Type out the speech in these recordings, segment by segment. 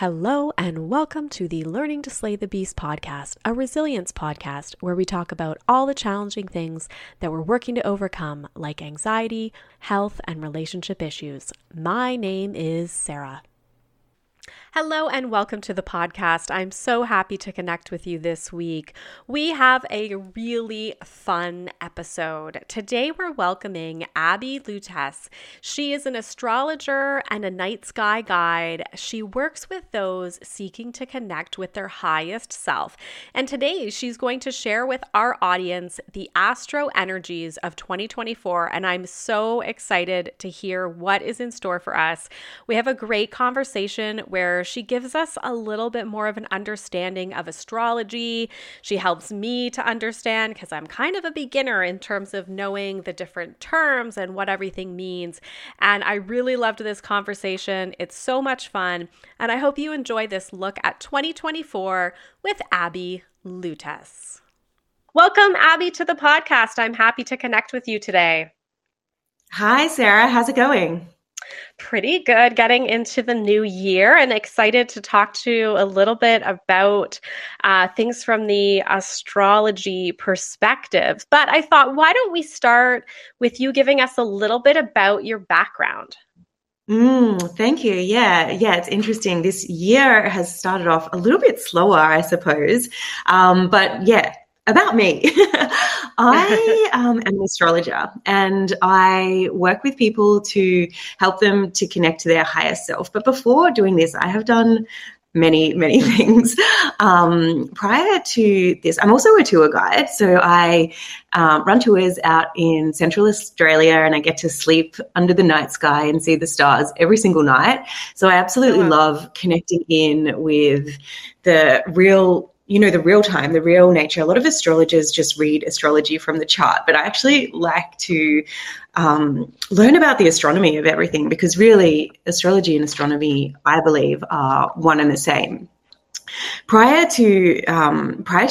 Hello and welcome to the Learning to Slay the Beasts podcast, a resilience podcast where we talk about all the challenging things that we're working to overcome, like anxiety, health, and relationship issues. My name is Sarah. Hello and welcome to the podcast. I'm so happy to connect with you this week. We have a really fun episode. Today we're welcoming Abby Lewtas. She is an astrologer and a night sky guide. She works with those seeking to connect with their highest self. And today she's going to share with our audience the astro energies of 2024. And I'm so excited to hear what is in store for us. We have a great conversation where she gives us a little bit more of an understanding of astrology. She helps me to understand because I'm kind of a beginner in terms of knowing the different terms and what everything means. And I really loved this conversation. It's so much fun. And I hope you enjoy this look at 2024 with Abby Lewtas. Welcome, Abby, to the podcast. I'm happy to connect with you today. Hi, Sarah. How's it going? Pretty good, getting into the new year and excited to talk to you a little bit about things from the astrology perspective. But I thought, why don't we start with you giving us a little bit about your background? Thank you. Yeah, it's interesting. This year has started off a little bit slower, I suppose. But yeah, about me. I am an astrologer and I work with people to help them to connect to their higher self. But before doing this, I have done many things. Prior to this, I'm also a tour guide. So I run tours out in Central Australia and I get to sleep under the night sky and see the stars every single night. So I absolutely love connecting in with the real the real time, the real nature. A lot of astrologers just read astrology from the chart, but I actually like to learn about the astronomy of everything, because really astrology and astronomy, I believe, are one and the same. Prior to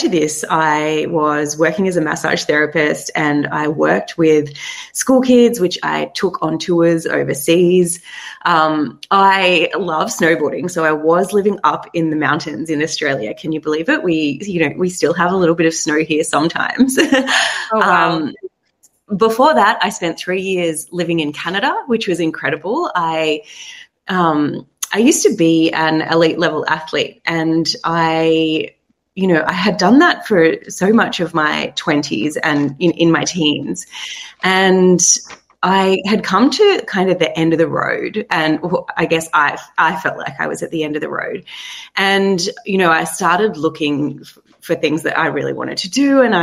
this, I was working as a massage therapist and I worked with school kids, which I took on tours overseas. I love snowboarding, so I was living up in the mountains in Australia. Can you believe it? We still have a little bit of snow here sometimes. Oh, wow. Before that, I spent 3 years living in Canada, which was incredible. I used to be an elite level athlete, and I had done that for so much of my 20s and in my teens, and I had come to kind of the end of the road, and I guess I felt like I was at the end of the road, and, I started looking for things that I really wanted to do, and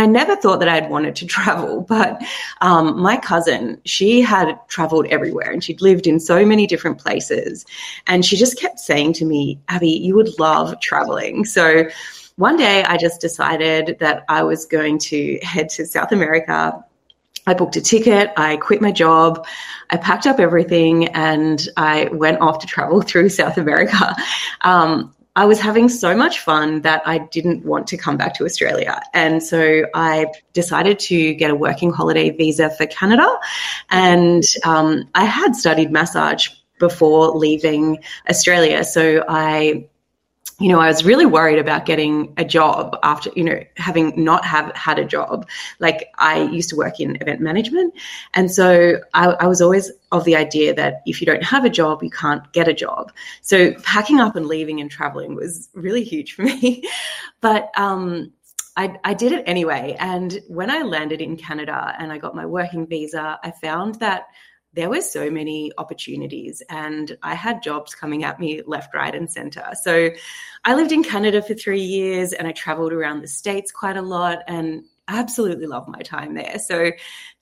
I never thought that I'd wanted to travel, but my cousin, she had traveled everywhere and she'd lived in so many different places. And she just kept saying to me, Abby, you would love traveling. So one day I just decided that I was going to head to South America. I booked a ticket, I quit my job, I packed up everything, and I went off to travel through South America. I was having so much fun that I didn't want to come back to Australia. And so I decided to get a working holiday visa for Canada. And I had studied massage before leaving Australia. So I was really worried about getting a job after, having not had a job. Like, I used to work in event management. And so I was always of the idea that if you don't have a job, you can't get a job. So packing up and leaving and traveling was really huge for me. But I did it anyway. And when I landed in Canada and I got my working visa, I found that there were so many opportunities and I had jobs coming at me left, right, and center. So I lived in Canada for 3 years and I traveled around the States quite a lot and absolutely loved my time there. So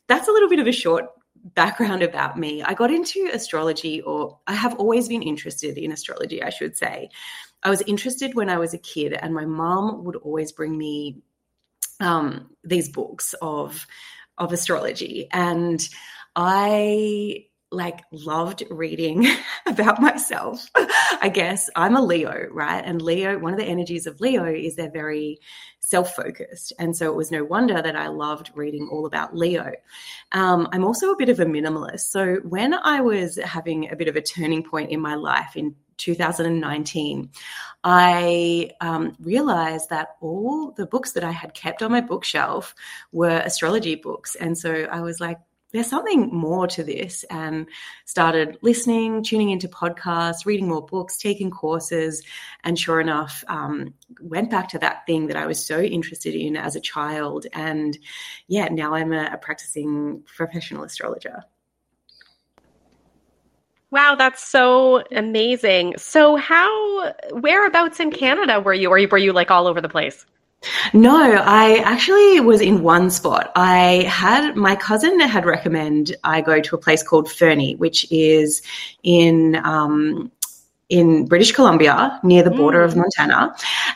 that's a little bit of a short background about me. I got into astrology, or I have always been interested in astrology, I should say. I was interested when I was a kid, and my mom would always bring me these books of astrology, and I loved reading about myself. I guess I'm a Leo, right? And Leo, one of the energies of Leo is they're very self-focused. And so it was no wonder that I loved reading all about Leo. I'm also a bit of a minimalist. So when I was having a bit of a turning point in my life in 2019, I realized that all the books that I had kept on my bookshelf were astrology books. And so I was like, there's something more to this, and started listening, tuning into podcasts, reading more books, taking courses, and sure enough, went back to that thing that I was so interested in as a child. And yeah, now I'm a practicing professional astrologer. Wow, that's so amazing. So whereabouts in Canada were you? Or were you like all over the place? No, I actually was in one spot. My cousin had recommended I go to a place called Fernie, which is in British Columbia, near the border of Montana.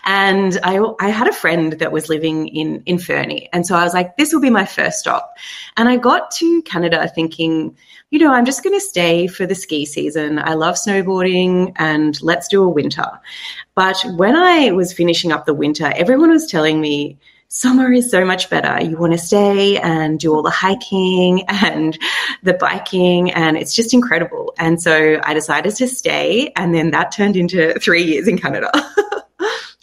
And I had a friend that was living in Fernie. And so I was like, this will be my first stop. And I got to Canada thinking, you know, I'm just going to stay for the ski season. I love snowboarding, and let's do a winter. But when I was finishing up the winter, everyone was telling me, summer is so much better. You want to stay and do all the hiking and the biking, and it's just incredible. And so I decided to stay, and then that turned into 3 years in Canada.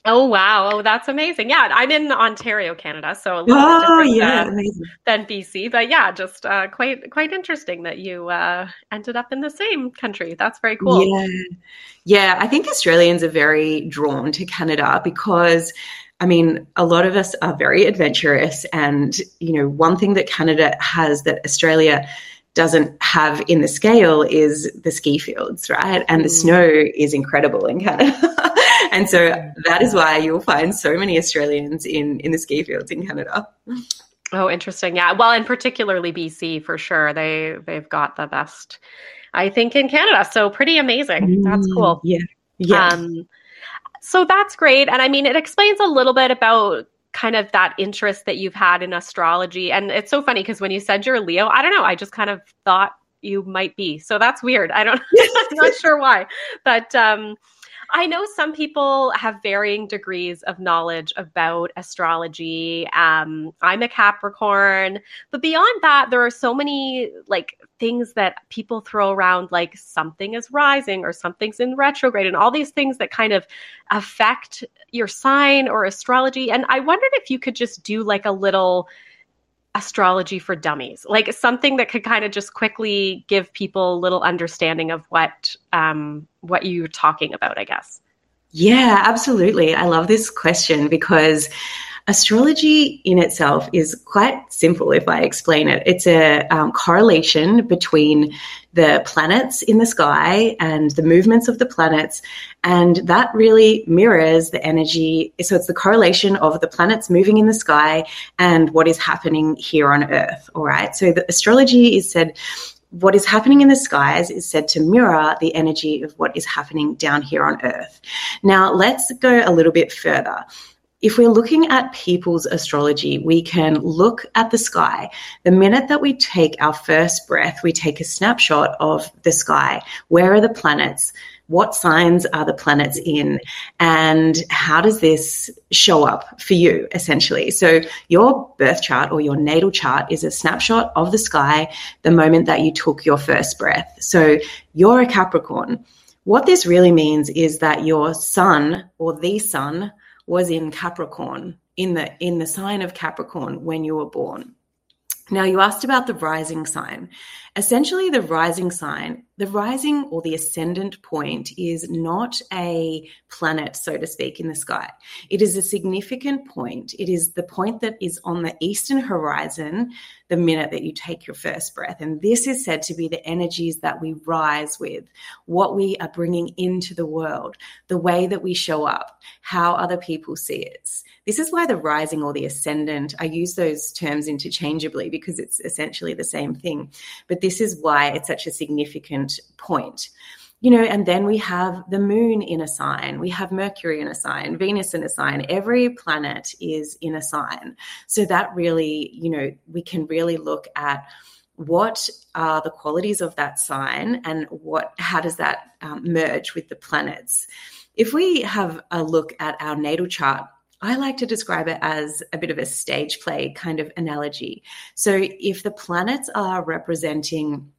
Oh, wow. Oh, that's amazing. Yeah, I'm in Ontario, Canada, so a little bit different than BC. But yeah, just quite interesting that you ended up in the same country. That's very cool. Yeah, I think Australians are very drawn to Canada because, I mean, a lot of us are very adventurous, and, you know, one thing that Canada has that Australia doesn't have in the scale is the ski fields, right? And the snow is incredible in Canada. And so that is why you'll find so many Australians in the ski fields in Canada. Oh, interesting. Yeah. Well, and particularly BC for sure. They've got the best, I think, in Canada. So pretty amazing. That's cool. Yeah. So that's great. And I mean, it explains a little bit about kind of that interest that you've had in astrology. And it's so funny because when you said you're Leo, I don't know, I just kind of thought you might be. So that's weird. I'm not sure why. But I know some people have varying degrees of knowledge about astrology. I'm a Capricorn. But beyond that, there are so many like things that people throw around, like something is rising or something's in retrograde and all these things that kind of affect your sign or astrology. And I wondered if you could just do like a little astrology for dummies, like something that could kind of just quickly give people a little understanding of what you're talking about, I guess. Yeah, absolutely. I love this question because astrology in itself is quite simple if I explain it. It's a correlation between the planets in the sky and the movements of the planets, and that really mirrors the energy. So it's the correlation of the planets moving in the sky and what is happening here on Earth, all right? So the astrology is said, what is happening in the skies is said to mirror the energy of what is happening down here on Earth. Now, let's go a little bit further. If we're looking at people's astrology, we can look at the sky. The minute that we take our first breath, we take a snapshot of the sky. Where are the planets? What signs are the planets in? And how does this show up for you, essentially? So your birth chart or your natal chart is a snapshot of the sky the moment that you took your first breath. So you're a Capricorn. What this really means is that your sun or the sun was in Capricorn, in the sign of Capricorn when you were born. Now, you asked about the rising sign. Essentially, the rising sign, the rising or the ascendant point is not a planet, so to speak, in the sky. It is a significant point. It is the point that is on the eastern horizon the minute that you take your first breath. And this is said to be the energies that we rise with, what we are bringing into the world, the way that we show up, how other people see it. This is why the rising or the ascendant, I use those terms interchangeably because it's essentially the same thing. But this is why it's such a significant point. You know, and then we have the moon in a sign, we have Mercury in a sign, Venus in a sign, every planet is in a sign. So that really, you know, we can really look at what are the qualities of that sign and how does that merge with the planets. If we have a look at our natal chart, I like to describe it as a bit of a stage play kind of analogy. So if the planets are representing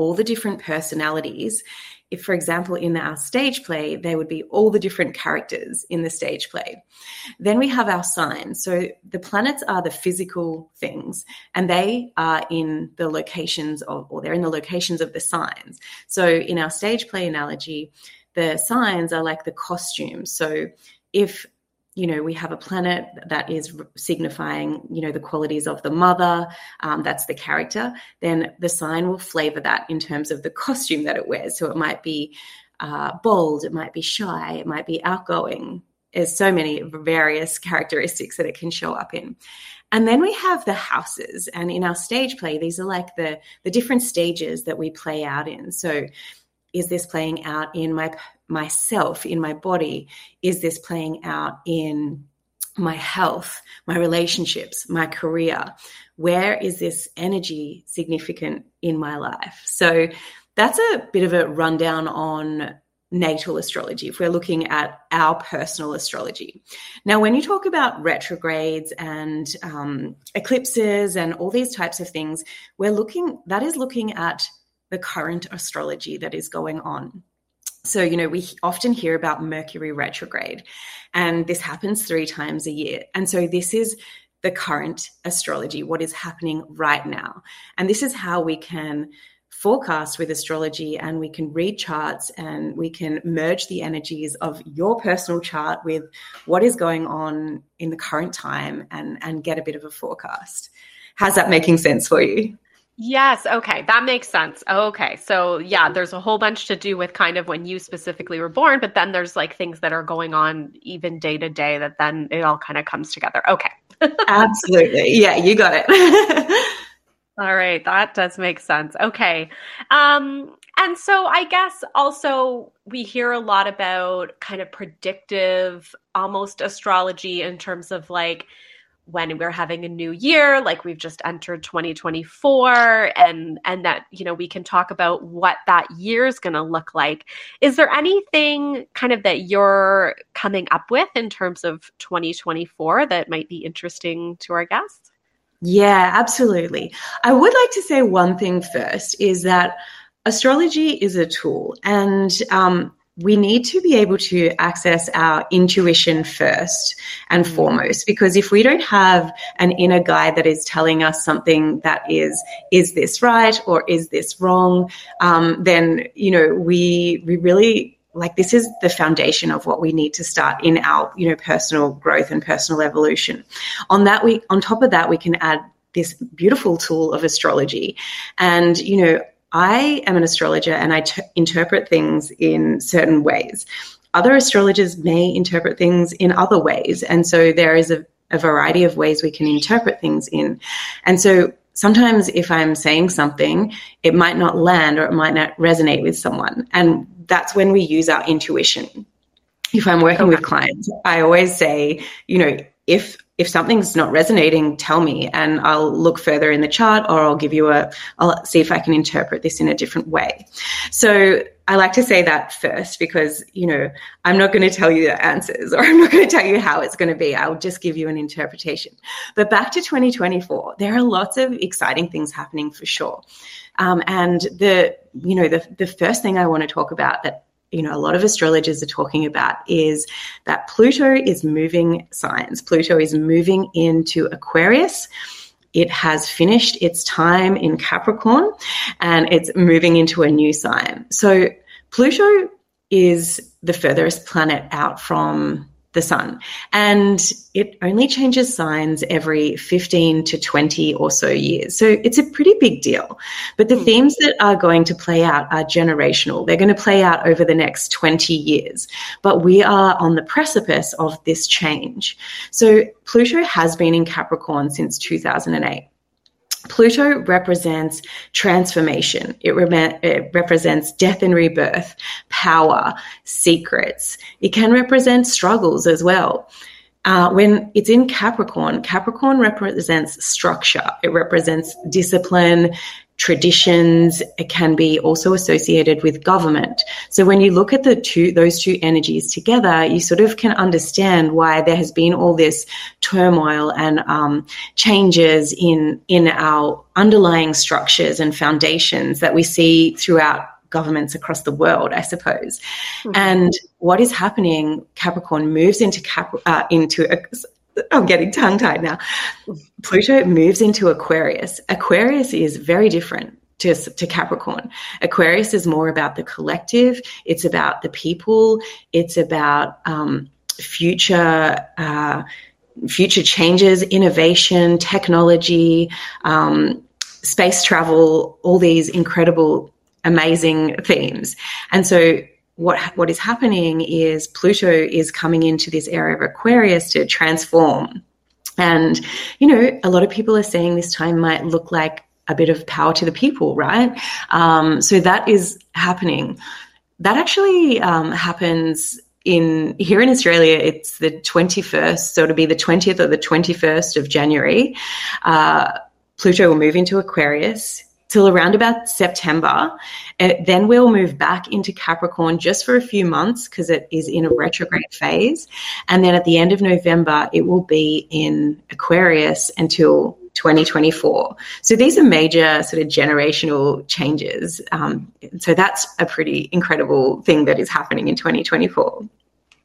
all the different personalities. If, for example, in our stage play, they would be all the different characters in the stage play. Then we have our signs. So the planets are the physical things, and they are in the locations of, or they're in the locations of the signs. So in our stage play analogy, the signs are like the costumes. So if, you know, we have a planet that is signifying, you know, the qualities of the mother, that's the character, then the sign will flavor that in terms of the costume that it wears. So it might be bold, it might be shy, it might be outgoing. There's so many various characteristics that it can show up in. And then we have the houses. And in our stage play, these are like the different stages that we play out in. So is this playing out in myself, in my body? Is this playing out in my health, my relationships, my career? Where is this energy significant in my life? So that's a bit of a rundown on natal astrology, if we're looking at our personal astrology. Now, when you talk about retrogrades and eclipses and all these types of things, that is looking at the current astrology that is going on. So, you know, we often hear about Mercury retrograde, and this happens 3 times a year. And so this is the current astrology, what is happening right now. And this is how we can forecast with astrology, and we can read charts, and we can merge the energies of your personal chart with what is going on in the current time and get a bit of a forecast. How's that making sense for you? Yes. Okay. That makes sense. Okay. So yeah, there's a whole bunch to do with kind of when you specifically were born, but then there's like things that are going on even day to day that then it all kind of comes together. Okay. Absolutely. Yeah, you got it. All right. That does make sense. Okay. And so I guess also we hear a lot about kind of predictive, almost astrology in terms of like, when we're having a new year, like we've just entered 2024, and that, you know, we can talk about what that year is going to look like. Is there anything kind of that you're coming up with in terms of 2024 that might be interesting to our guests? Yeah, absolutely. I would like to say one thing first is that astrology is a tool, and we need to be able to access our intuition first and foremost, because if we don't have an inner guide that is telling us something that is this right or is this wrong, then, you know, we really, like, this is the foundation of what we need to start in our, you know, personal growth and personal evolution. On top of that, we can add this beautiful tool of astrology. And, you know, I am an astrologer, and I interpret things in certain ways. Other astrologers may interpret things in other ways. And so there is a variety of ways we can interpret things in. And so sometimes if I'm saying something, it might not land or it might not resonate with someone. And that's when we use our intuition. If I'm working with clients, I always say, you know, if something's not resonating, tell me, and I'll look further in the chart, or I'll see if I can interpret this in a different way. So I like to say that first, because, you know, I'm not going to tell you the answers, or I'm not going to tell you how it's going to be. I'll just give you an interpretation. But back to 2024, there are lots of exciting things happening for sure. And the first thing I want to talk about that, you know, a lot of astrologers are talking about is that Pluto is moving signs. Pluto is moving into Aquarius. It has finished its time in Capricorn, and it's moving into a new sign. So Pluto is the furthest planet out from the sun, and it only changes signs every 15 to 20 or so years. So it's a pretty big deal. But the themes that are going to play out are generational. They're going to play out over the next 20 years. But we are on the precipice of this change. So Pluto has been in Capricorn since 2008. Pluto represents transformation. It represents death and rebirth, power, secrets. It can represent struggles as well. When it's in Capricorn, Capricorn represents structure. It represents discipline, traditions. It can be also associated with government. So when you look at those two energies together, you sort of can understand why there has been all this turmoil and changes in our underlying structures and foundations that we see throughout governments across the world, I suppose. Mm-hmm. And what is happening, Capricorn moves I'm getting tongue-tied now. Pluto moves into Aquarius. Aquarius is very different to Capricorn. Aquarius is more about the collective. It's about the people. It's about future changes, innovation, technology, space travel, all these incredible, amazing themes. And so what is happening is Pluto is coming into this area of Aquarius to transform. And, you know, a lot of people are saying this time might look like a bit of power to the people, right? So that is happening. That actually happens here in Australia. It's the 21st, so it'll be the 20th or the 21st of January. Pluto will move into Aquarius till around about September. Then we'll move back into Capricorn just for a few months because it is in a retrograde phase. And then at the end of November, it will be in Aquarius until 2024. So these are major sort of generational changes. So that's a pretty incredible thing that is happening in 2024.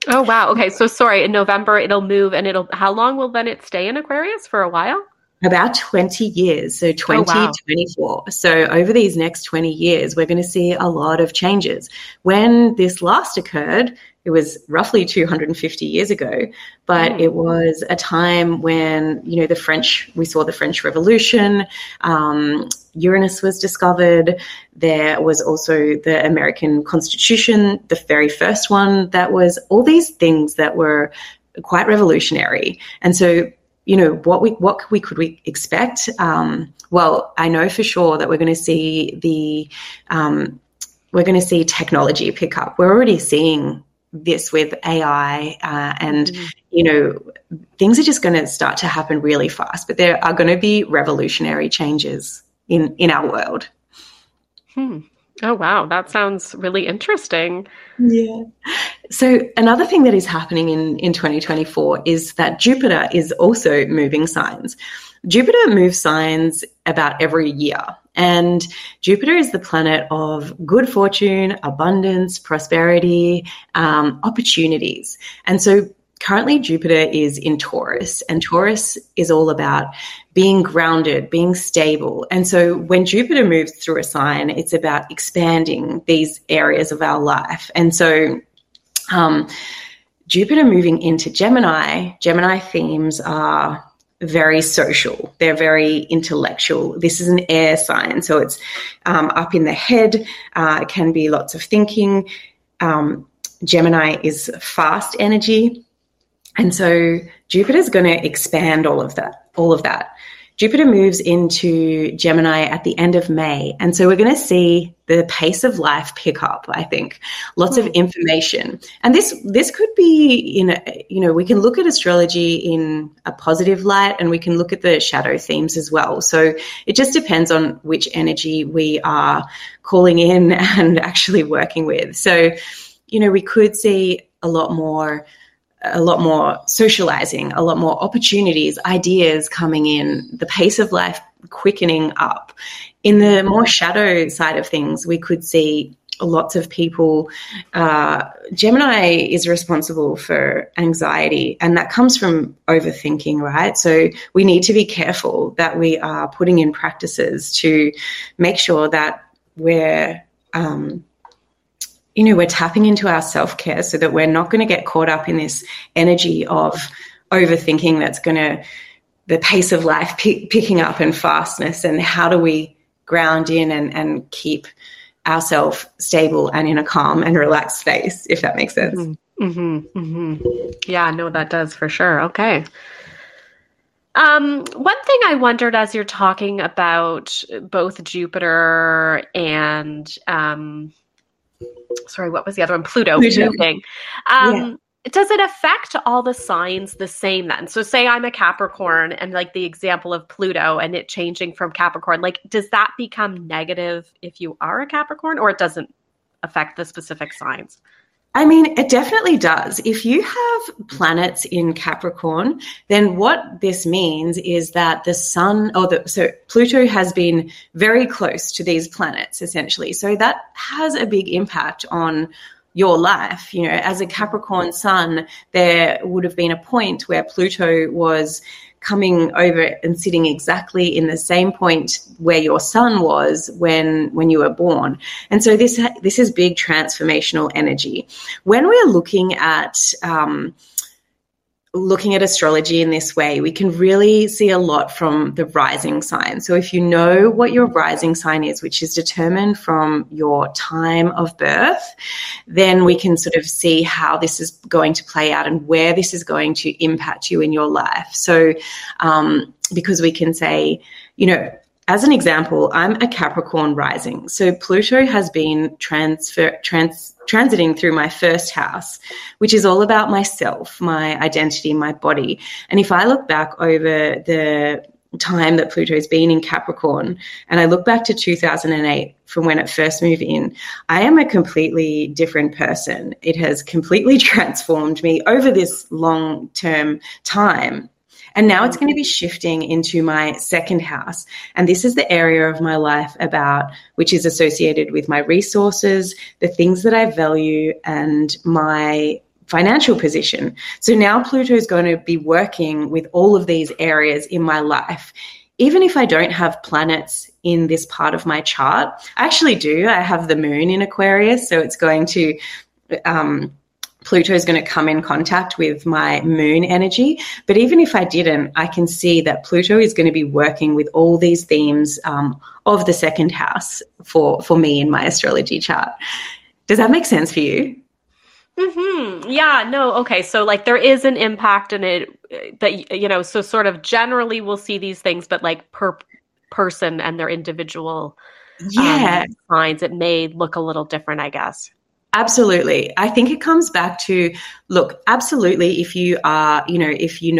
Oh, wow. Okay. So sorry, in November, it'll move how long will then it stay in Aquarius? For a while? About 20 years, so 2024. Oh, wow. So over these next 20 years, we're going to see a lot of changes. When this last occurred, it was roughly 250 years ago, but it was a time when, you know, we saw the French Revolution, Uranus was discovered. There was also the American Constitution, the very first one. That was all these things that were quite revolutionary. And so, you know, what could we expect? Well, I know for sure that we're going to see technology pick up. We're already seeing this with AI, you know, things are just going to start to happen really fast. But there are going to be revolutionary changes in our world. Oh, wow. That sounds really interesting. Yeah. So another thing that is happening in 2024 is that Jupiter is also moving signs. Jupiter moves signs about every year. And Jupiter is the planet of good fortune, abundance, prosperity, opportunities. And so currently Jupiter is in Taurus, and Taurus is all about being grounded, being stable. And so when Jupiter moves through a sign, it's about expanding these areas of our life. And so Jupiter moving into Gemini themes are very social. They're very intellectual. This is an air sign, so it's up in the head. It can be lots of thinking. Gemini is fast energy. And so Jupiter's going to expand all of that. Jupiter moves into Gemini at the end of May. And so we're going to see the pace of life pick up, I think. Lots of information. And this could be, you know, we can look at astrology in a positive light, and we can look at the shadow themes as well. So it just depends on which energy we are calling in and actually working with. So, you know, we could see a lot more socializing, a lot more opportunities, ideas coming in, the pace of life quickening up. In the more shadow side of things, we could see lots of people. Gemini is responsible for anxiety, and that comes from overthinking, right? So we need to be careful that we are putting in practices to make sure that we're you know, we're tapping into our self-care so that we're not going to get caught up in this energy of overthinking that's going to, the pace of life picking up and fastness, and how do we ground in and keep ourselves stable and in a calm and relaxed space, if that makes sense. Mm-hmm, mm-hmm. Yeah, no, that does for sure. Okay. One thing I wondered as you're talking about both Jupiter and Pluto moving. does it affect all the signs the same then? So say I'm a Capricorn and like the example of Pluto and it changing from Capricorn, like does that become negative if you are a Capricorn, or it doesn't affect the specific signs? I mean, it definitely does. If you have planets in Capricorn, then what this means is that the sun so Pluto has been very close to these planets essentially. So that has a big impact on your life. You know, as a Capricorn sun, there would have been a point where Pluto was coming over and sitting exactly in the same point where your sun was when you were born. And so this is big transformational energy. When we're looking at astrology in this way, we can really see a lot from the rising sign. So if you know what your rising sign is, which is determined from your time of birth, then we can sort of see how this is going to play out and where this is going to impact you in your life. So because we can say, you know, as an example, I'm a Capricorn rising. So Pluto has been transiting through my first house, which is all about myself, my identity, my body. And if I look back over the time that Pluto's been in Capricorn and I look back to 2008 from when it first moved in, I am a completely different person. It has completely transformed me over this long-term time. And now it's going to be shifting into my second house. And this is the area of my life which is associated with my resources, the things that I value, and my financial position. So now Pluto is going to be working with all of these areas in my life. Even if I don't have planets in this part of my chart, I actually do. I have the moon in Aquarius, so it's going to Pluto is going to come in contact with my moon energy. But even if I didn't, I can see that Pluto is going to be working with all these themes of the second house for me in my astrology chart. Does that make sense for you? Mm-hmm. Yeah, no. Okay. So like there is an impact in it, but you know, so sort of generally we'll see these things, but like per person and their individual signs, it may look a little different, I guess. Absolutely. I think it comes back to, look, absolutely, if you know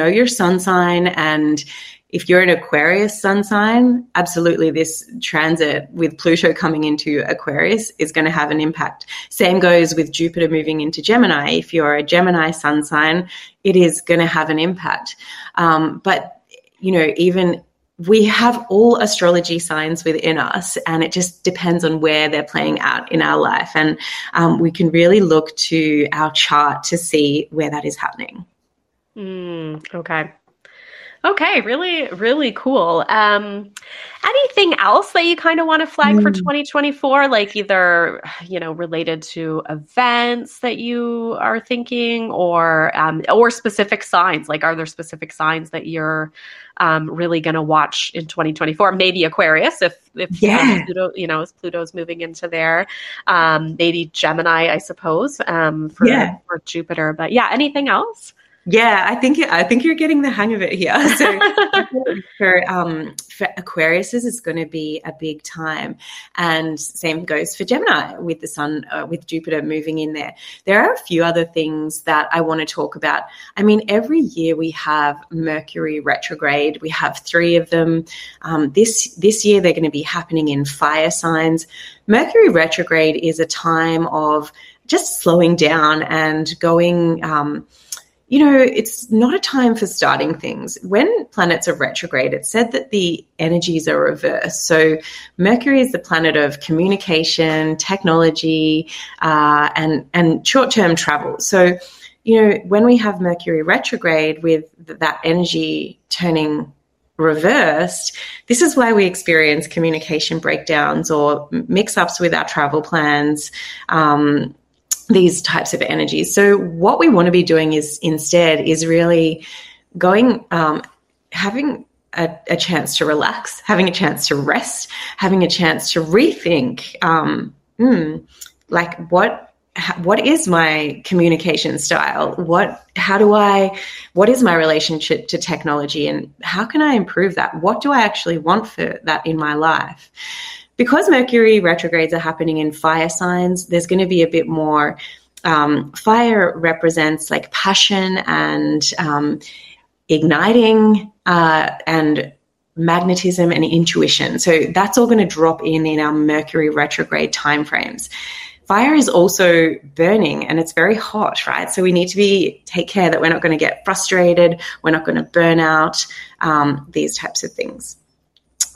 your sun sign and if you're an Aquarius sun sign, absolutely this transit with Pluto coming into Aquarius is going to have an impact. Same goes with Jupiter moving into Gemini. If you're a Gemini sun sign, it is going to have an impact. But, you know, even we have all astrology signs within us, and it just depends on where they're playing out in our life. And we can really look to our chart to see where that is happening. Okay. Really, really cool. Anything else that you kind of want to flag for 2024, like either, you know, related to events that you are thinking or specific signs? Like, are there specific signs that you're really going to watch in 2024? Maybe Aquarius, Pluto, you know, as Pluto's moving into there, maybe Gemini, I suppose, for Jupiter. But yeah, anything else? Yeah, I think you're getting the hang of it here. So for Aquarius, it's going to be a big time, and same goes for Gemini with the sun with Jupiter moving in there. There are a few other things that I want to talk about. I mean, every year we have Mercury retrograde. We have three of them. This year they're going to be happening in fire signs. Mercury retrograde is a time of just slowing down and going. You know, it's not a time for starting things. When planets are retrograde, it's said that the energies are reversed. So Mercury is the planet of communication, technology, and short-term travel. So, you know, when we have Mercury retrograde with that energy turning reversed, this is why we experience communication breakdowns or mix-ups with our travel plans, these types of energies. So what we want to be doing is really going, having a chance to relax, having a chance to rest, having a chance to rethink, like what is my communication style? What is my relationship to technology, and how can I improve that? What do I actually want for that in my life? Because Mercury retrogrades are happening in fire signs, there's going to be a bit more fire represents like passion and igniting and magnetism and intuition. So that's all going to drop in our Mercury retrograde timeframes. Fire is also burning and it's very hot, right? So we need to take care that we're not going to get frustrated. We're not going to burn out, these types of things.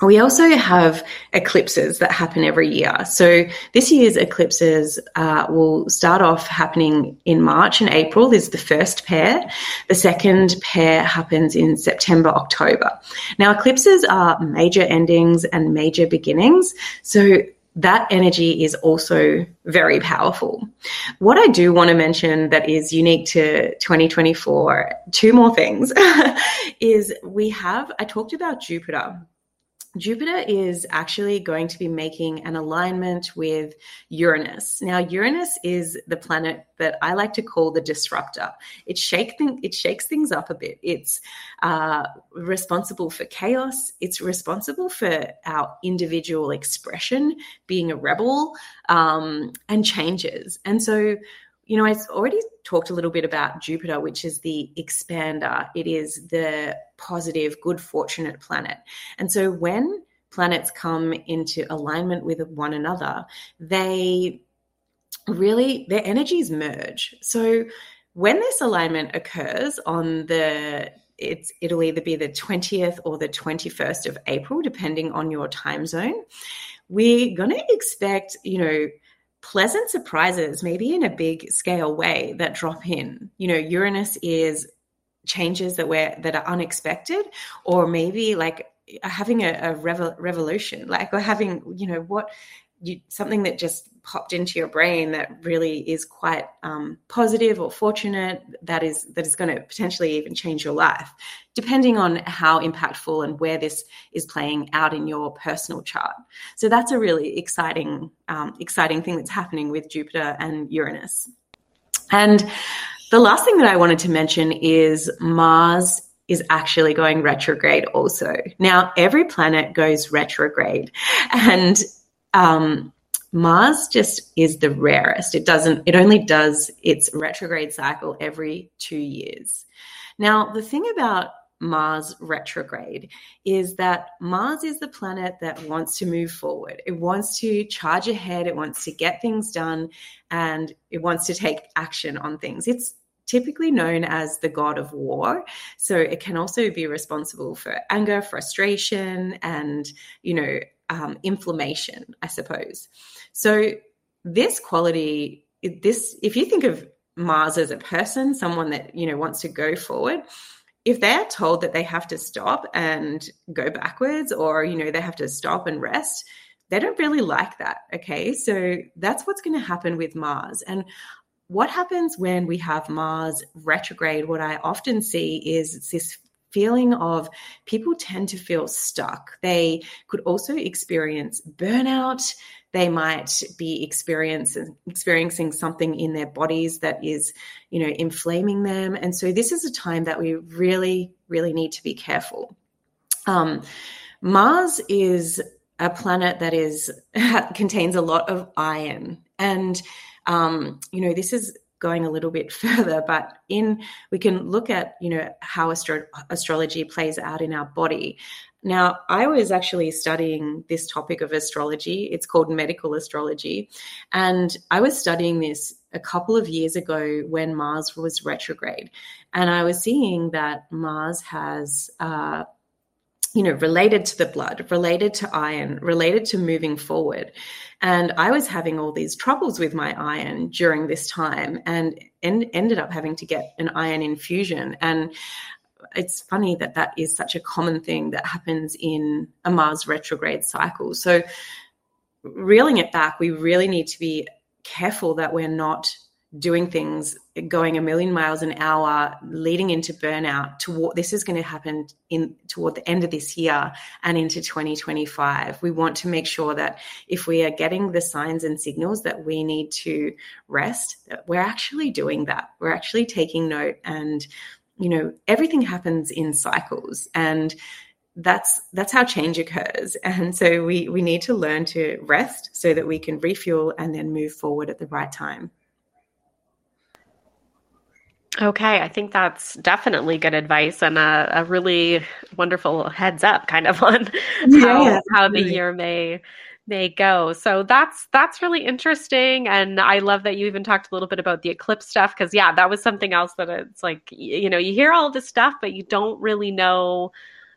We also have eclipses that happen every year. So this year's eclipses will start off happening in March and April is the first pair. The second pair happens in September, October. Now, eclipses are major endings and major beginnings. So that energy is also very powerful. What I do want to mention that is unique to 2024, two more things, is I talked about Jupiter. Jupiter is actually going to be making an alignment with Uranus. Now, Uranus is the planet that I like to call the disruptor. It shakes things up a bit. It's responsible for chaos. It's responsible for our individual expression, being a rebel, and changes. And so, you know, I already talked a little bit about Jupiter, which is the expander. It is the positive, good, fortunate planet. And so when planets come into alignment with one another, their energies merge. So when this alignment occurs it'll either be the 20th or the 21st of April, depending on your time zone, we're going to expect, pleasant surprises, maybe in a big scale way, that drop in. Uranus is changes that are unexpected, or maybe like having a revolution, like, or having, something that just popped into your brain that really is quite positive or fortunate that is going to potentially even change your life, depending on how impactful and where this is playing out in your personal chart. So that's a really exciting thing that's happening with Jupiter and Uranus. And the last thing that I wanted to mention is Mars is actually going retrograde also. Now, every planet goes retrograde, and Mars just is the rarest. It only does its retrograde cycle every 2 years. Now, the thing about Mars retrograde is that Mars is the planet that wants to move forward. It wants to charge ahead. It wants to get things done, and it wants to take action on things. It's typically known as the god of war. So it can also be responsible for anger, frustration, and, inflammation, I suppose. So this quality, if you think of Mars as a person, someone that, wants to go forward, if they're told that they have to stop and go backwards, or, they have to stop and rest, they don't really like that. Okay. So that's what's going to happen with Mars. And what happens when we have Mars retrograde, what I often see is it's this feeling of people tend to feel stuck. They could also experience burnout. They might be experiencing something in their bodies that is, inflaming them. And so this is a time that we really, really need to be careful. Mars is a planet that contains a lot of iron. And, this is going a little bit further, but we can look at, how astrology plays out in our body. Now, I was actually studying this topic of astrology. It's called medical astrology. And I was studying this a couple of years ago when Mars was retrograde. And I was seeing that Mars has, related to the blood, related to iron, related to moving forward. And I was having all these troubles with my iron during this time and ended up having to get an iron infusion. And it's funny that is such a common thing that happens in a Mars retrograde cycle. So reeling it back, we really need to be careful that we're not doing things, going a million miles an hour, leading into burnout. This is going to happen toward the end of this year and into 2025. We want to make sure that if we are getting the signs and signals that we need to rest, that we're actually doing that. We're actually taking note, and, everything happens in cycles, and that's how change occurs. And so we need to learn to rest so that we can refuel and then move forward at the right time. Okay, I think that's definitely good advice and a really wonderful heads up kind of on how the year may go. So that's really interesting. And I love that you even talked a little bit about the eclipse stuff, because that was something else that it's like, you hear all this stuff, but you don't really know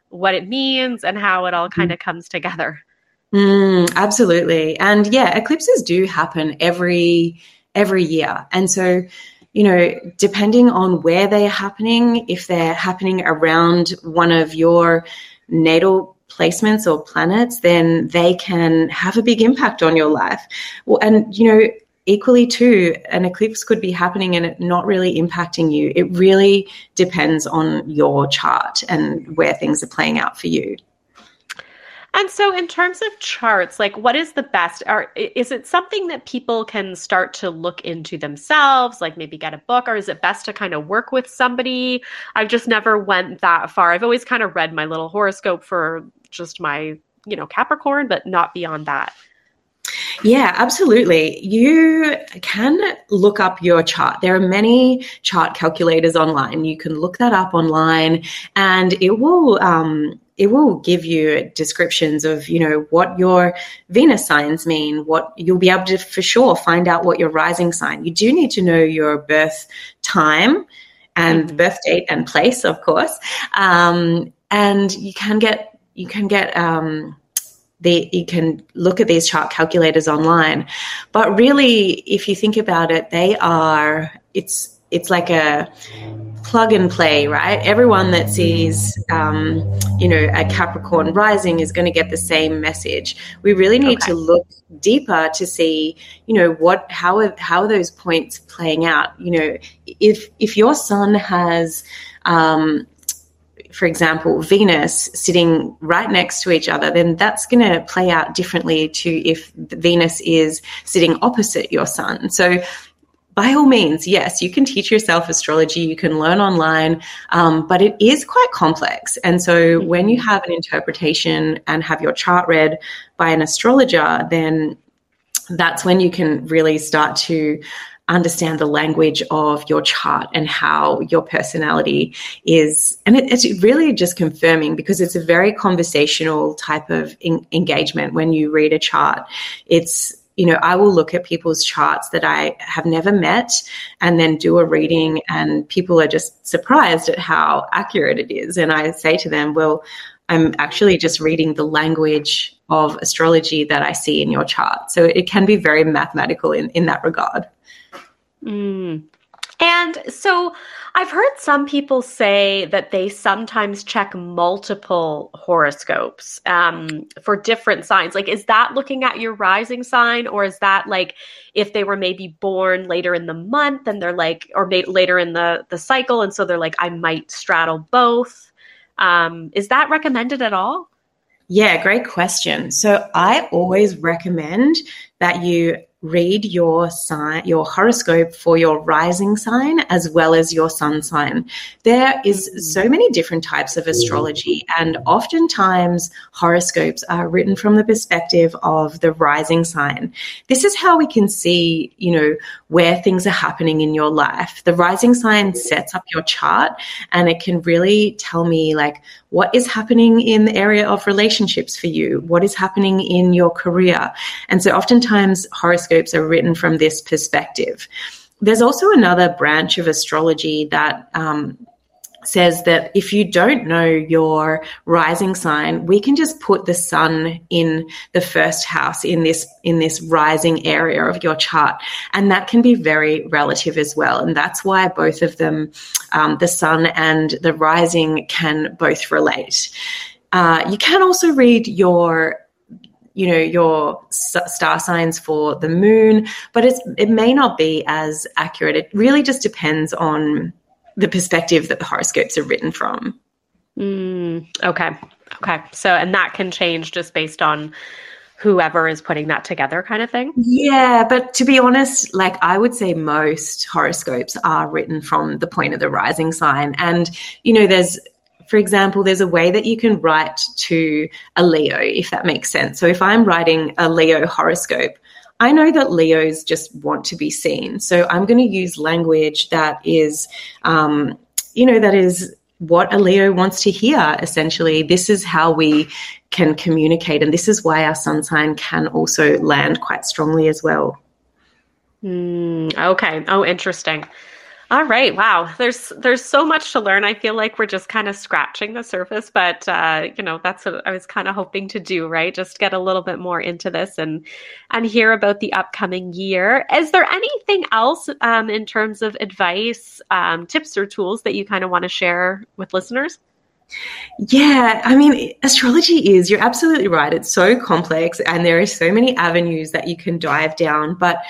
what it means and how it all kind of comes together. Absolutely. And eclipses do happen every year. And so, depending on where they are happening, if they're happening around one of your natal placements or planets, then they can have a big impact on your life. Well, and, equally too, an eclipse could be happening and it not really impacting you. It really depends on your chart and where things are playing out for you. And so in terms of charts, like what is the best? Is it something that people can start to look into themselves, like maybe get a book, or is it best to kind of work with somebody? I've just never went that far. I've always kind of read my little horoscope for just my, Capricorn, but not beyond that. Yeah, absolutely. You can look up your chart. There are many chart calculators online. You can look that up online and it will give you descriptions of, what your Venus signs mean, what you'll be able to for sure find out what your rising sign. You do need to know your birth time and birth date and place, of course. And you can look at these chart calculators online. But really, if you think about it, it's like a plug and play, right? Everyone that sees, a Capricorn rising is going to get the same message. We really need to look deeper to see, how are those points playing out? If your sun has, for example, Venus sitting right next to each other, then that's going to play out differently to if Venus is sitting opposite your sun. So by all means, yes, you can teach yourself astrology, you can learn online, but it is quite complex. And so when you have an interpretation and have your chart read by an astrologer, then that's when you can really start to understand the language of your chart and how your personality is. And it's really just confirming, because it's a very conversational type of engagement when you read a chart. It's, I will look at people's charts that I have never met and then do a reading, and people are just surprised at how accurate it is. And I say to them, well, I'm actually just reading the language of astrology that I see in your chart. So it can be very mathematical in that regard. And so I've heard some people say that they sometimes check multiple horoscopes for different signs. Like, is that looking at your rising sign, or is that like if they were maybe born later in the month and they're like, or later in the cycle, and so they're like, I might straddle both. Is that recommended at all? Yeah, great question. So I always recommend that you read your sign, your horoscope for your rising sign as well as your sun sign. There is so many different types of astrology, and oftentimes horoscopes are written from the perspective of the rising sign. This is how we can see, where things are happening in your life. The rising sign sets up your chart, and it can really tell me like what is happening in the area of relationships for you, what is happening in your career. And so oftentimes horoscopes are written from this perspective. There's also another branch of astrology that says that if you don't know your rising sign, we can just put the sun in the first house in this rising area of your chart. And that can be very relative as well. And that's why both of them, the sun and the rising, can both relate. You can also read your star signs for the moon, but it may not be as accurate. It really just depends on the perspective that the horoscopes are written from. Okay. So, and that can change just based on whoever is putting that together, kind of thing. Yeah. But to be honest, like I would say most horoscopes are written from the point of the rising sign. And, for example, there's a way that you can write to a Leo, if that makes sense. So if I'm writing a Leo horoscope, I know that Leos just want to be seen. So I'm going to use language that is, that is what a Leo wants to hear, essentially. This is how we can communicate. And this is why our sun sign can also land quite strongly as well. Okay. Oh, interesting. All right. Wow. There's so much to learn. I feel like we're just kind of scratching the surface, but that's what I was kind of hoping to do, right? Just get a little bit more into this and hear about the upcoming year. Is there anything else in terms of advice, tips or tools that you kind of want to share with listeners? Yeah, I mean, astrology is, you're absolutely right. It's so complex and there are so many avenues that you can dive down. But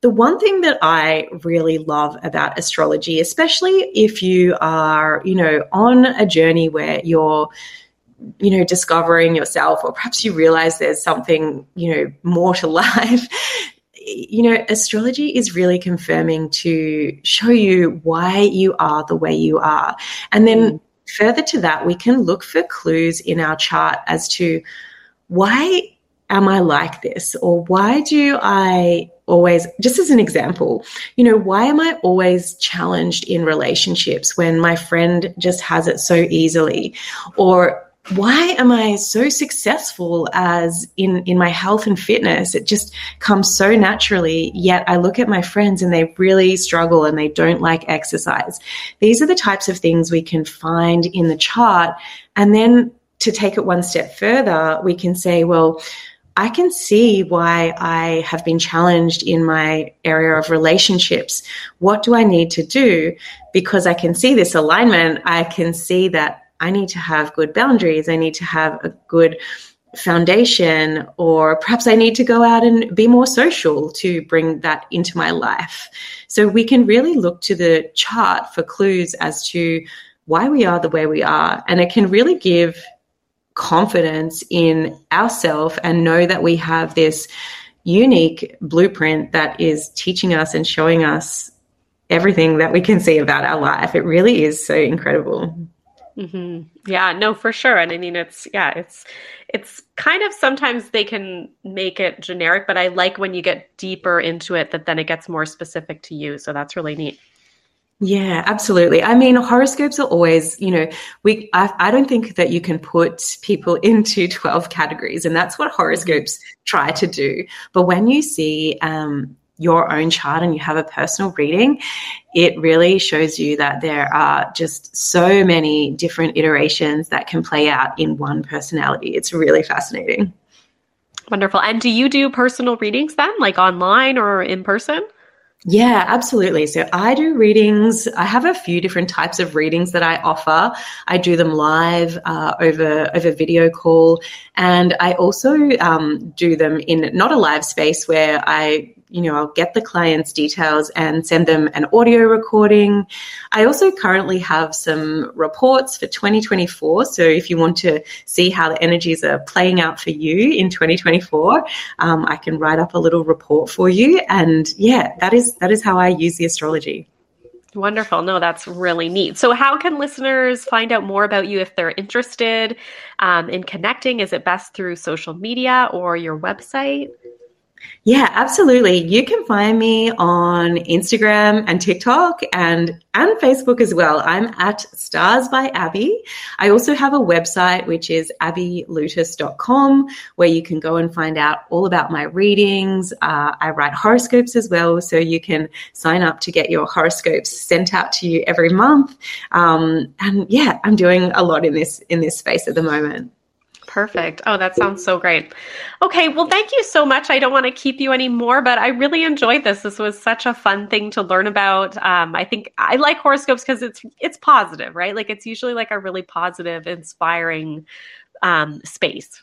the one thing that I really love about astrology, especially if you are, on a journey where you're, discovering yourself, or perhaps you realize there's something, more to life, astrology is really confirming to show you why you are the way you are. And then further to that, we can look for clues in our chart as to why am I like this, or why do I always, just as an example, why am I always challenged in relationships when my friend just has it so easily? Or why am I so successful as in my health and fitness? It just comes so naturally, yet I look at my friends and they really struggle and they don't like exercise. These are the types of things we can find in the chart. And then to take it one step further, we can say, well, I can see why I have been challenged in my area of relationships. What do I need to do? Because I can see this alignment. I can see that I need to have good boundaries. I need to have a good foundation, or perhaps I need to go out and be more social to bring that into my life. So we can really look to the chart for clues as to why we are the way we are. And it can really give confidence in ourselves and know that we have this unique blueprint that is teaching us and showing us everything that we can see about our life. It really is so incredible. Mm-hmm. Yeah, no, for sure. And I mean, it's kind of, sometimes they can make it generic, but I like when you get deeper into it, that then it gets more specific to you. So that's really neat. Yeah, absolutely. I mean, horoscopes are always, I don't think that you can put people into 12 categories, and that's what horoscopes try to do. But when you see your own chart and you have a personal reading, it really shows you that there are just so many different iterations that can play out in one personality. It's really fascinating. Wonderful. And do you do personal readings then, like online or in person? Yeah, absolutely. So I do readings. I have a few different types of readings that I offer. I do them live over video call, and I also do them in not a live space where I'll get the client's details and send them an audio recording. I also currently have some reports for 2024. So if you want to see how the energies are playing out for you in 2024, I can write up a little report for you. And yeah, that is how I use the astrology. Wonderful. No, that's really neat. So how can listeners find out more about you if they're interested in connecting? Is it best through social media or your website? Yeah, absolutely. You can find me on Instagram and TikTok and Facebook as well. I'm at Stars by Abby. I also have a website, which is abbylewtas.com, where you can go and find out all about my readings. I write horoscopes as well, so you can sign up to get your horoscopes sent out to you every month. I'm doing a lot in this space at the moment. Perfect. Oh, that sounds so great. Okay. Well, thank you so much. I don't want to keep you anymore, but I really enjoyed this. This was such a fun thing to learn about. I think I like horoscopes because it's positive, right? Like it's usually like a really positive, inspiring space.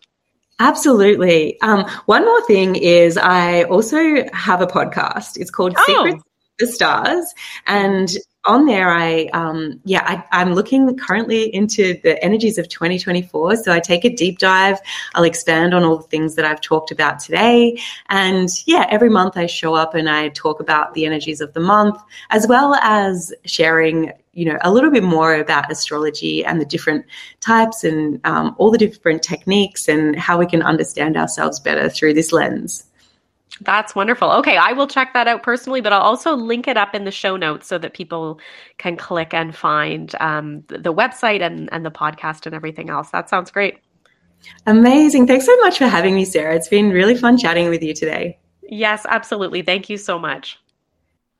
Absolutely. One more thing is I also have a podcast. It's called Secrets of the Stars. And on there, I'm looking currently into the energies of 2024. So I take a deep dive. I'll expand on all the things that I've talked about today. And yeah, every month I show up and I talk about the energies of the month, as well as sharing, a little bit more about astrology and the different types and all the different techniques and how we can understand ourselves better through this lens. That's wonderful. Okay, I will check that out personally, but I'll also link it up in the show notes so that people can click and find the website and the podcast and everything else. That sounds great. Amazing. Thanks so much for having me, Sarah. It's been really fun chatting with you today. Yes, absolutely. Thank you so much.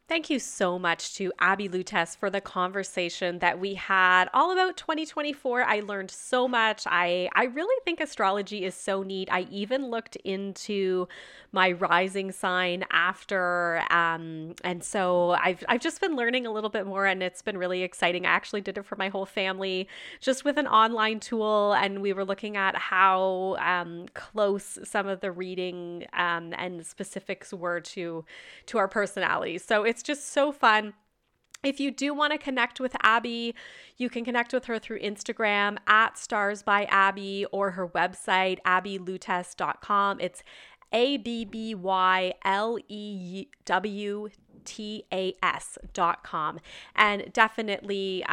Thank you so much to Abby Lewtas for the conversation that we had all about 2024. I learned so much. I really think astrology is so neat. I even looked into my rising sign after, and so I've just been learning a little bit more, and it's been really exciting. I actually did it for my whole family, just with an online tool, and we were looking at how close some of the reading and specifics were to our personalities. So it's just so fun. If you do want to connect with Abby, you can connect with her through Instagram at Stars by Abby or her website, abbylewtas.com. It's abbylewtas.com, and definitely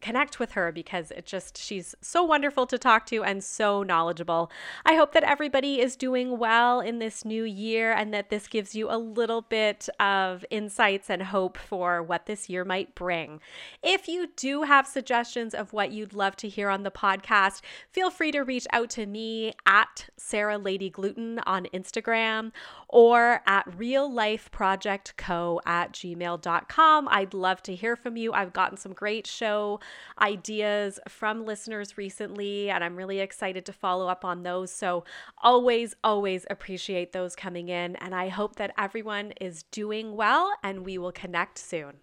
connect with her because she's so wonderful to talk to and so knowledgeable. I hope that everybody is doing well in this new year and that this gives you a little bit of insights and hope for what this year might bring. If you do have suggestions of what you'd love to hear on the podcast, feel free to reach out to me at saraladygluten on Instagram or at reallifeprojectco@gmail.com. I'd love to hear from you. I've gotten some great show ideas from listeners recently, and I'm really excited to follow up on those. So always, always appreciate those coming in. And I hope that everyone is doing well, and we will connect soon.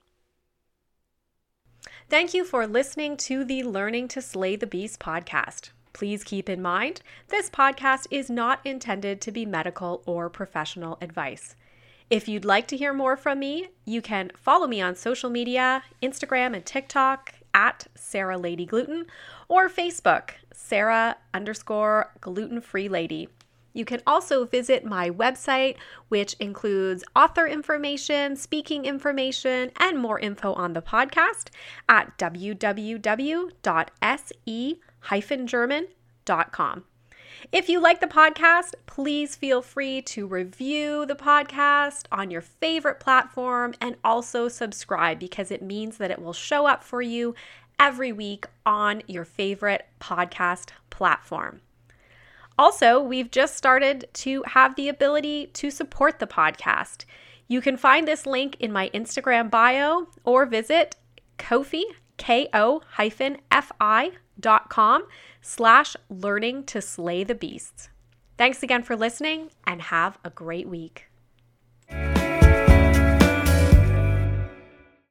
Thank you for listening to the Learning to Slay the Beasts podcast. Please keep in mind, this podcast is not intended to be medical or professional advice. If you'd like to hear more from me, you can follow me on social media, Instagram and TikTok at saraladygluten, or Facebook, Sarah_glutenfreelady. You can also visit my website, which includes author information, speaking information, and more info on the podcast at www.se-german.com. If you like the podcast, please feel free to review the podcast on your favorite platform and also subscribe because it means that it will show up for you every week on your favorite podcast platform. Also, we've just started to have the ability to support the podcast. You can find this link in my Instagram bio or visit Ko-Fi, ko-fi.com/learning-to-slay-the-beasts. Thanks again for listening and have a great week.